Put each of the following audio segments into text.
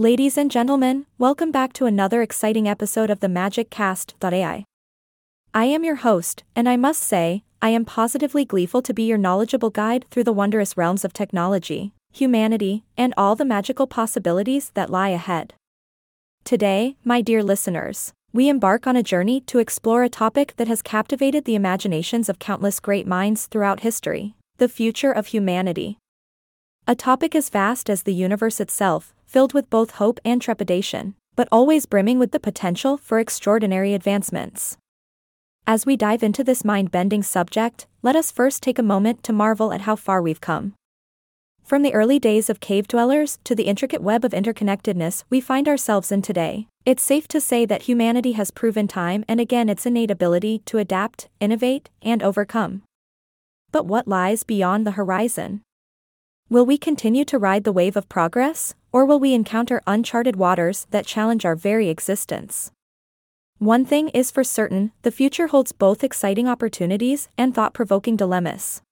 Ladies and gentlemen, welcome back to another exciting episode of the MagicCast.ai. I am your host, and I must say, I am positively gleeful to be your knowledgeable guide through the wondrous realms of technology, humanity, and all the magical possibilities that lie ahead. Today, my dear listeners, we embark on a journey to explore a topic that has captivated the imaginations of countless great minds throughout history: the future of humanity. A topic as vast as the universe itself, filled with both hope and trepidation, but always brimming with the potential for extraordinary advancements. As we dive into this mind-bending subject, let us first take a moment to marvel at how far we've come. From the early days of cave dwellers to the intricate web of interconnectedness we find ourselves in today, it's safe to say that humanity has proven time and again its innate ability to adapt, innovate, and overcome. But what lies beyond the horizon? Will we continue to ride the wave of progress, or will we encounter uncharted waters that challenge our very existence? One thing is for certain, the future holds both exciting opportunities and thought-provoking dilemmas.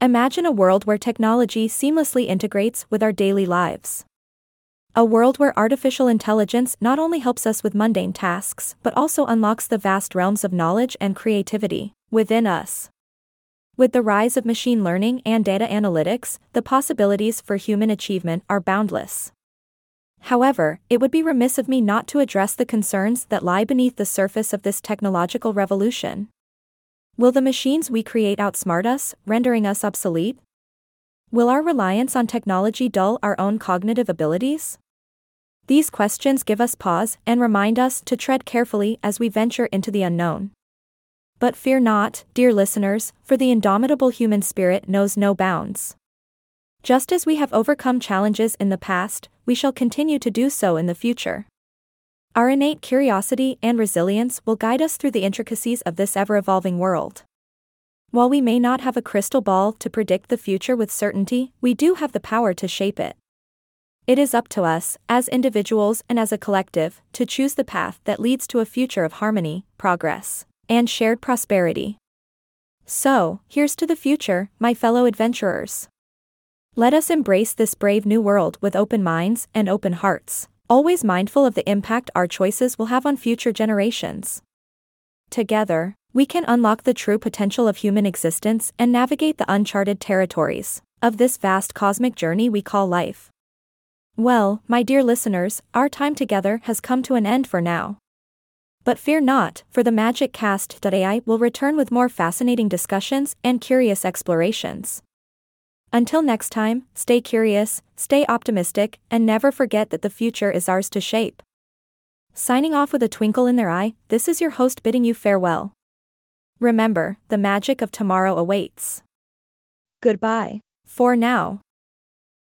Imagine a world where technology seamlessly integrates with our daily lives. A world where artificial intelligence not only helps us with mundane tasks, but also unlocks the vast realms of knowledge and creativity within us. With the rise of machine learning and data analytics, the possibilities for human achievement are boundless. However, it would be remiss of me not to address the concerns that lie beneath the surface of this technological revolution. Will the machines we create outsmart us, rendering us obsolete? Will our reliance on technology dull our own cognitive abilities? These questions give us pause and remind us to tread carefully as we venture into the unknown. But fear not, dear listeners, for the indomitable human spirit knows no bounds. Just as we have overcome challenges in the past, we shall continue to do so in the future. Our innate curiosity and resilience will guide us through the intricacies of this ever-evolving world. While we may not have a crystal ball to predict the future with certainty, we do have the power to shape it. It is up to us, as individuals and as a collective, to choose the path that leads to a future of harmony, progress, and shared prosperity. So, here's to the future, my fellow adventurers. Let us embrace this brave new world with open minds and open hearts, always mindful of the impact our choices will have on future generations. Together, we can unlock the true potential of human existence and navigate the uncharted territories of this vast cosmic journey we call life. Well, my dear listeners, our time together has come to an end for now. But fear not, for the MagicCast.ai will return with more fascinating discussions and curious explorations. Until next time, stay curious, stay optimistic, and never forget that the future is ours to shape. Signing off with a twinkle in their eye, this is your host bidding you farewell. Remember, the magic of tomorrow awaits. Goodbye. For now.